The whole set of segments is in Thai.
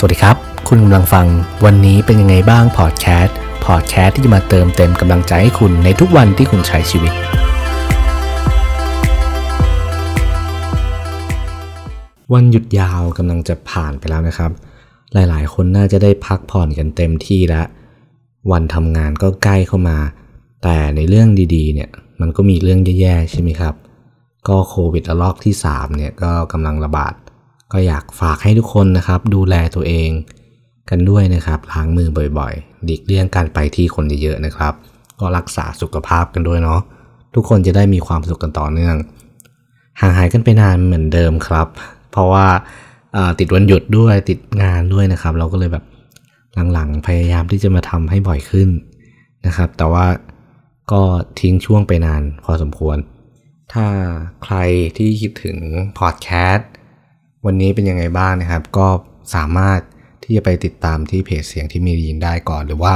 สวัสดีครับคุณกำลังฟังวันนี้เป็นยังไงบ้างพอดแคสต์ที่จะมาเติมเต็มกำลังใจให้คุณในทุกวันที่คุณใช้ชีวิตวันหยุดยาวกำลังจะผ่านไปแล้วนะครับหลายๆคนน่าจะได้พักผ่อนกันเต็มที่แล้ววันทำงานก็ใกล้เข้ามาแต่ในเรื่องดีๆเนี่ยมันก็มีเรื่องแย่ๆใช่ไหมครับก็โควิดระลอกที่3เนี่ยก็กำลังระบาดก็อยากฝากให้ทุกคนนะครับดูแลตัวเองกันด้วยนะครับล้างมือบ่อยๆหลีกเลี่ยงการไปที่คนเยอะๆนะครับก็รักษาสุขภาพกันด้วยเนาะทุกคนจะได้มีความสุขกันต่อเนื่องห่างหายกันไปนานเหมือนเดิมครับเพราะว่าติดวันหยุดด้วยติดงานด้วยนะครับเราก็เลยแบบหลังๆพยายามที่จะมาทำให้บ่อยขึ้นนะครับแต่ว่าก็ทิ้งช่วงไปนานพอสมควรถ้าใครที่คิดถึงพอดแคสต์วันนี้เป็นยังไงบ้างนะครับก็สามารถที่จะไปติดตามที่เพจเสียงที่มีดีนได้ก่อนหรือว่า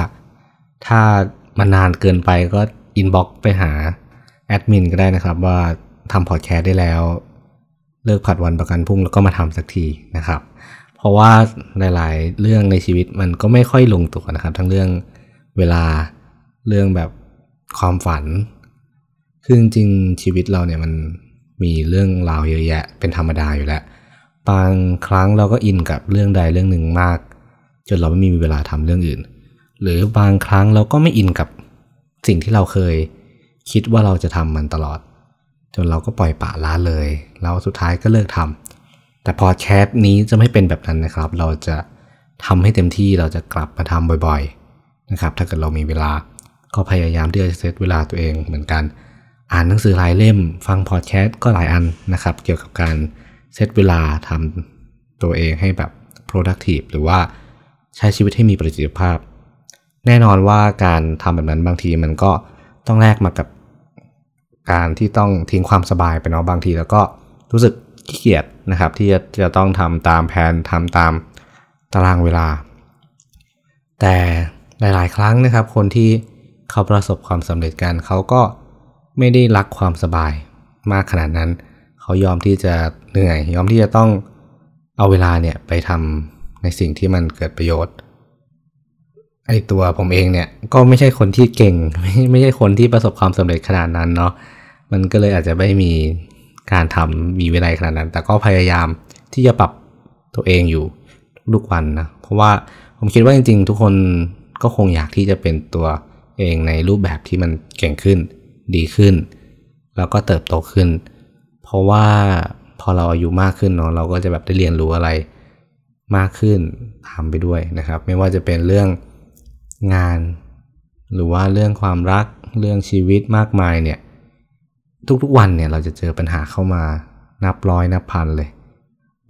ถ้ามันนานเกินไปก็อินบ็อกซ์ไปหาแอดมินก็ได้นะครับว่าทำพอดแคสต์ได้แล้วเลิกผัดวันประกันพรุ่งแล้วก็มาทำสักทีนะครับเพราะว่าหลายๆเรื่องในชีวิตมันก็ไม่ค่อยลงตัวนะครับทั้งเรื่องเวลาเรื่องแบบความฝันคือจริงๆชีวิตเราเนี่ยมันมีเรื่องราวเยอะแยะเป็นธรรมดาอยู่แล้วบางครั้งเราก็อินกับเรื่องใดเรื่องหนึ่งมากจนเราไม่มีเวลาทำเรื่องอื่นหรือบางครั้งเราก็ไม่อินกับสิ่งที่เราเคยคิดว่าเราจะทำมันตลอดจนเราก็ปล่อยปละละเลยแล้วสุดท้ายก็เลิกทำแต่พอดแคสต์นี้จะไม่เป็นแบบนั้นนะครับเราจะทำให้เต็มที่เราจะกลับมาทำบ่อยๆนะครับถ้าเกิดเรามีเวลาก็พยายามที่จะเซตเวลาตัวเองเหมือนกันอ่านหนังสือหลายเล่มฟังพอดแคสต์ก็หลายอันนะครับเกี่ยวกับการเซตเวลาทำตัวเองให้แบบ productive หรือว่าใช้ชีวิตให้มีประสิทธิภาพแน่นอนว่าการทำแบบนั้นบางทีมันก็ต้องแลกมากับการที่ต้องทิ้งความสบายไปเนาะบางทีแล้วก็รู้สึกขี้เกียจนะครับที่จะต้องทำตามแผนทำตามตารางเวลาแต่หลายๆครั้งนะครับคนที่เขาประสบความสำเร็จกันเขาก็ไม่ได้รักความสบายมากขนาดนั้นเขายอมที่จะเหนื่อยยอมที่จะต้องเอาเวลาเนี่ยไปทำในสิ่งที่มันเกิดประโยชน์ไอตัวผมเองเนี่ยก็ไม่ใช่คนที่เก่งไม่ใช่คนที่ประสบความสำเร็จขนาดนั้นเนาะมันก็เลยอาจจะไม่มีการทำมีวินัยขนาดนั้นแต่ก็พยายามที่จะปรับตัวเองอยู่ทุกวันนะเพราะว่าผมคิดว่าจริงๆทุกคนก็คงอยากที่จะเป็นตัวเองในรูปแบบที่มันเก่งขึ้นดีขึ้นแล้วก็เติบโตขึ้นเพราะว่าพอเราอายุมากขึ้นเนาะเราก็จะแบบได้เรียนรู้อะไรมากขึ้นทำไปด้วยนะครับไม่ว่าจะเป็นเรื่องงานหรือว่าเรื่องความรักเรื่องชีวิตมากมายเนี่ยทุกๆวันเนี่ยเราจะเจอปัญหาเข้ามานับร้อยนับพันเลย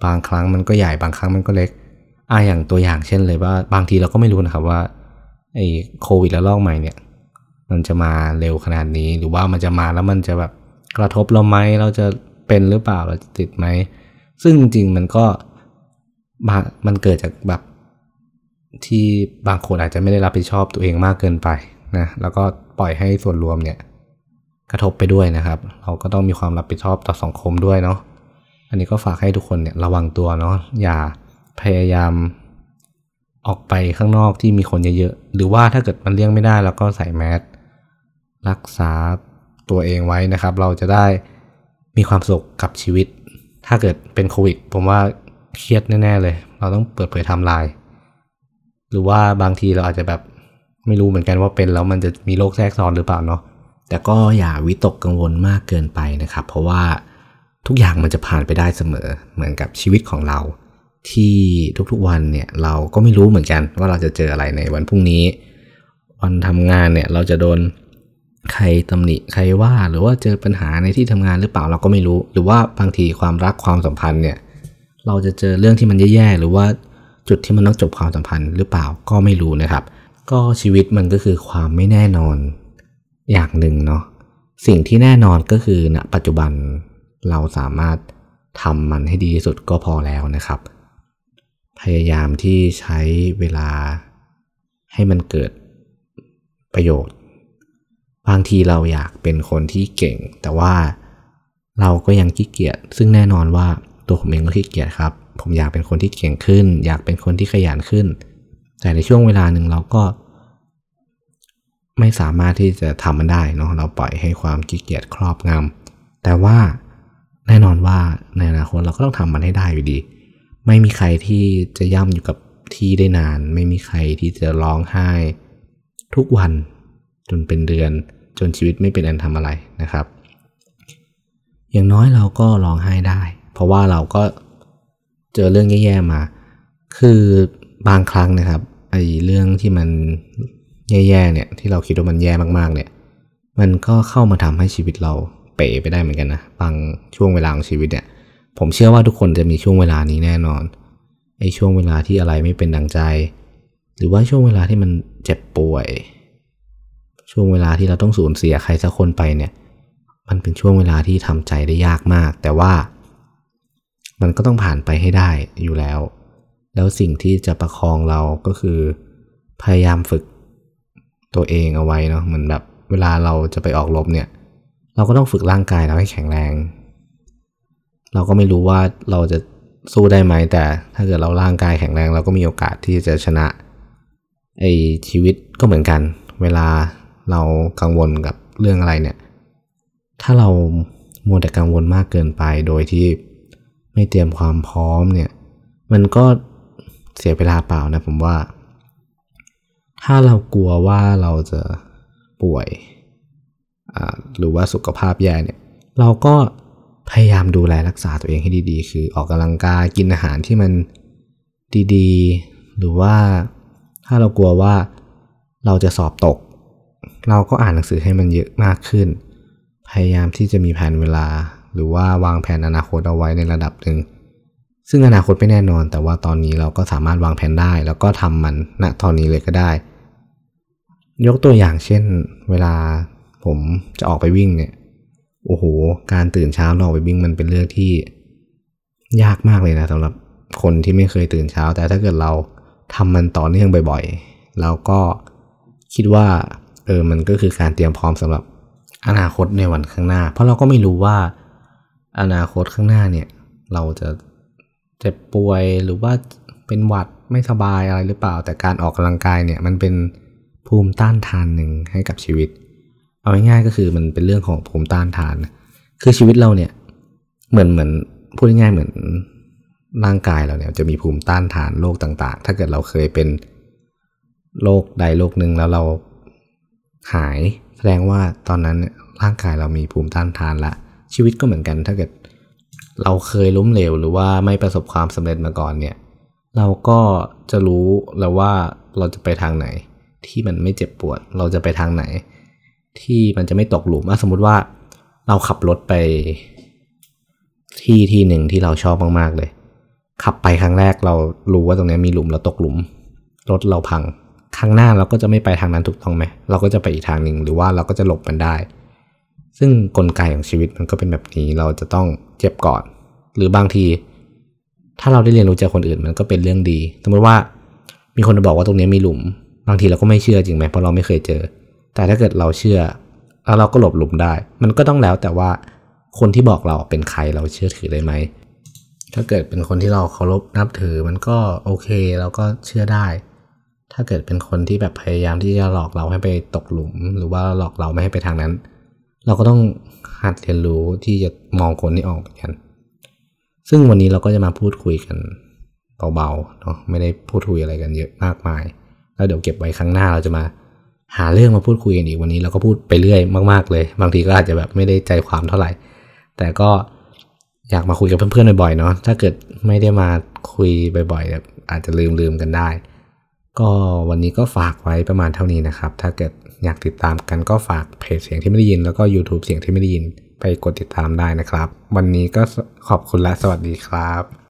บางครั้งมันก็ใหญ่บางครั้งมันก็เล็กอย่างตัวอย่างเช่นเลยว่าบางทีเราก็ไม่รู้นะครับว่าไอ้โควิดระลอกใหม่เนี่ยมันจะมาเร็วขนาดนี้หรือว่ามันจะมาแล้วมันจะแบบกระทบเราไหมเราจะเป็นหรือเปล่าเราจะติดไหมซึ่งจริงๆมันก็มันเกิดจากแบบที่บางคนอาจจะไม่ได้รับผิดชอบตัวเองมากเกินไปนะแล้วก็ปล่อยให้ส่วนรวมเนี่ยกระทบไปด้วยนะครับเราก็ต้องมีความรับผิดชอบต่อสังคมด้วยเนาะอันนี้ก็ฝากให้ทุกคนเนี่ยระวังตัวเนาะอย่าพยายามออกไปข้างนอกที่มีคนเยอะๆหรือว่าถ้าเกิดมันเลี่ยงไม่ได้เราก็ใส่แมสรักษาตัวเองไว้นะครับเราจะได้มีความสุขกับชีวิตถ้าเกิดเป็นโควิดผมว่าเครียดแน่ๆเลยเราต้องเปิดเผยไทม์ไลน์หรือว่าบางทีเราอาจจะแบบไม่รู้เหมือนกันว่าเป็นแล้วมันจะมีโรคแทรกซ้อนหรือเปล่าเนาะแต่ก็อย่าวิตกกังวลมากเกินไปนะครับเพราะว่าทุกอย่างมันจะผ่านไปได้เสมอเหมือนกับชีวิตของเราที่ทุกๆวันเนี่ยเราก็ไม่รู้เหมือนกันว่าเราจะเจออะไรในวันพรุ่งนี้วันทำงานเนี่ยเราจะโดนใครตำหนิใครว่าหรือว่าเจอปัญหาในที่ทำงานหรือเปล่าเราก็ไม่รู้หรือว่าบางทีความรักความสัมพันธ์เนี่ยเราจะเจอเรื่องที่มันแย่ๆหรือว่าจุดที่มันต้องจบความสัมพันธ์หรือเปล่าก็ไม่รู้นะครับก็ชีวิตมันก็คือความไม่แน่นอนอย่างหนึ่งเนาะสิ่งที่แน่นอนก็คือณปัจจุบันเราสามารถทำมันให้ดีที่สุดก็พอแล้วนะครับพยายามที่ใช้เวลาให้มันเกิดประโยชน์บางทีเราอยากเป็นคนที่เก่งแต่ว่าเราก็ยังขี้เกียจซึ่งแน่นอนว่าตัวผมเองก็ขี้เกียจครับ ผมอยากเป็นคนที่เก่งขึ้นอยากเป็นคนที่ขยันขึ้นแต่ในช่วงเวลาหนึ่งเราก็ไม่สามารถที่จะทำมันได้เนาะเราปล่อยให้ความขี้เกียจครอบงำแต่ว่าแน่นอนว่าในอนาคตเราก็ต้องทำมันให้ได้อยู่ดีไม่มีใครที่จะย่ำอยู่กับที่ได้นานไม่มีใครที่จะร้องไห้ทุกวันจนเป็นเดือนจนชีวิตไม่เป็นอันทำอะไรนะครับอย่างน้อยเราก็ร้องไห้ได้เพราะว่าเราก็เจอเรื่องแย่ๆมาคือบางครั้งนะครับไอ้เรื่องที่มันแย่ๆเนี่ยที่เราคิดว่ามันแย่มากๆเนี่ยมันก็เข้ามาทำให้ชีวิตเราเป๋ไปได้เหมือนกันนะบางช่วงเวลาของชีวิตเนี่ยผมเชื่อว่าทุกคนจะมีช่วงเวลานี้แน่นอนไอ้ช่วงเวลาที่อะไรไม่เป็นดังใจหรือว่าช่วงเวลาที่มันเจ็บป่วยช่วงเวลาที่เราต้องสูญเสียใครสักคนไปเนี่ยมันเป็นช่วงเวลาที่ทำใจได้ยากมากแต่ว่ามันก็ต้องผ่านไปให้ได้อยู่แล้วแล้วสิ่งที่จะประคองเราก็คือพยายามฝึกตัวเองเอาไว้เนาะเหมือนแบบเวลาเราจะไปออกรบเนี่ยเราก็ต้องฝึกร่างกายเราให้แข็งแรงเราก็ไม่รู้ว่าเราจะสู้ได้ไหมแต่ถ้าเกิดเราร่างกายแข็งแรงเราก็มีโอกาสที่จะชนะไอ้ชีวิตก็เหมือนกันเวลาเรากังวลกับเรื่องอะไรเนี่ยถ้าเรามัวแต่กังวลมากเกินไปโดยที่ไม่เตรียมความพร้อมเนี่ยมันก็เสียเวลาเปล่านะผมว่าถ้าเรากลัวว่าเราจะป่วยหรือว่าสุขภาพแย่เนี่ยเราก็พยายามดูแลรักษาตัวเองให้ดีๆคือออกกำลังกายกินอาหารที่มันดีๆหรือว่าถ้าเรากลัวว่าเราจะสอบตกเราก็อ่านหนังสือให้มันเยอะมากขึ้นพยายามที่จะมีแผนเวลาหรือว่าวางแผนอนาคตเอาไว้ในระดับหนึ่งซึ่งอนาคตไม่แน่นอนแต่ว่าตอนนี้เราก็สามารถวางแผนได้แล้วก็ทำมันณตอนนี้เลยก็ได้ยกตัวอย่างเช่นเวลาผมจะออกไปวิ่งเนี่ยโอ้โหการตื่นเช้าออกไปวิ่งมันเป็นเรื่องที่ยากมากเลยนะสำหรับคนที่ไม่เคยตื่นเช้าแต่ถ้าเกิดเราทำมันต่อเนื่องบ่อยๆเราก็คิดว่ามันก็คือการเตรียมพร้อมสำหรับอนาคตในวันข้างหน้าเพราะเราก็ไม่รู้ว่าอนาคตข้างหน้าเนี่ยเราจะเจ็บป่วยหรือว่าเป็นหวัดไม่สบายอะไรหรือเปล่าแต่การออกกำลังกายเนี่ยมันเป็นภูมิต้านทานหนึ่งให้กับชีวิตเอาง่ายๆก็คือมันเป็นเรื่องของภูมิต้านทานคือชีวิตเราเนี่ยเหมือนพูดง่ายๆเหมือนร่างกายเราเนี่ยจะมีภูมิต้านทานโรคต่างๆถ้าเกิดเราเคยเป็นโรคใดโรคหนึ่งแล้วเราหายแสดงว่าตอนนั้นร่างกายเรามีภูมิต้านทานละชีวิตก็เหมือนกันถ้าเกิดเราเคยล้มเหลวหรือว่าไม่ประสบความสำเร็จมาก่อนเนี่ยเราก็จะรู้แล้วว่าเราจะไปทางไหนที่มันไม่เจ็บปวดเราจะไปทางไหนที่มันจะไม่ตกหลุมสมมติว่าเราขับรถไปที่หนึ่งที่เราชอบมากๆเลยขับไปครั้งแรกเรารู้ว่าตรงนี้มีหลุมเราตกหลุมรถเราพังครั้งหน้าเราก็จะไม่ไปทางนั้นถูกต้องไหมเราก็จะไปอีกทางหนึ่งหรือว่าเราก็จะหลบมันได้ซึ่งกลไกของชีวิตมันก็เป็นแบบนี้เราจะต้องเจ็บก่อนหรือบางทีถ้าเราได้เรียนรู้จากคนอื่นมันก็เป็นเรื่องดีสมมติว่ามีคนมาบอกว่าตรงนี้มีหลุมบางทีเราก็ไม่เชื่อจริงไหมเพราะเราไม่เคยเจอแต่ถ้าเกิดเราเชื่อแล้วเราก็หลบหลุมได้มันก็ต้องแล้วแต่ว่าคนที่บอกเราเป็นใครเราเชื่อถือได้ไหมถ้าเกิดเป็นคนที่เราเคารพนับถือมันก็โอเคเราก็เชื่อได้ถ้าเกิดเป็นคนที่แบบพยายามที่จะหลอกเราให้ไปตกหลุมหรือว่าหลอกเราไม่ให้ไปทางนั้นเราก็ต้องหัดเรียนรู้ที่จะมองคนที่ออกเหมือนกันซึ่งวันนี้เราก็จะมาพูดคุยกันเบาๆเนาะไม่ได้พูดคุยอะไรกันเยอะมากมายแล้วเดี๋ยวเก็บไว้ครั้งหน้าเราจะมาหาเรื่องมาพูดคุยกันอีกวันนี้เราก็พูดไปเรื่อยมากๆเลยบางทีก็อาจจะแบบไม่ได้ใจความเท่าไหร่แต่ก็อยากมาคุยกับเพื่อนๆบ่อยๆเนาะถ้าเกิดไม่ได้มาคุยบ่อยๆอาจจะลืมกันได้ก็วันนี้ก็ฝากไว้ประมาณเท่านี้นะครับถ้าเกิดอยากติดตามกันก็ฝากเพจเสียงที่ไม่ได้ยินแล้วก็ YouTube เสียงที่ไม่ได้ยินไปกดติดตามได้นะครับวันนี้ก็ขอบคุณและสวัสดีครับ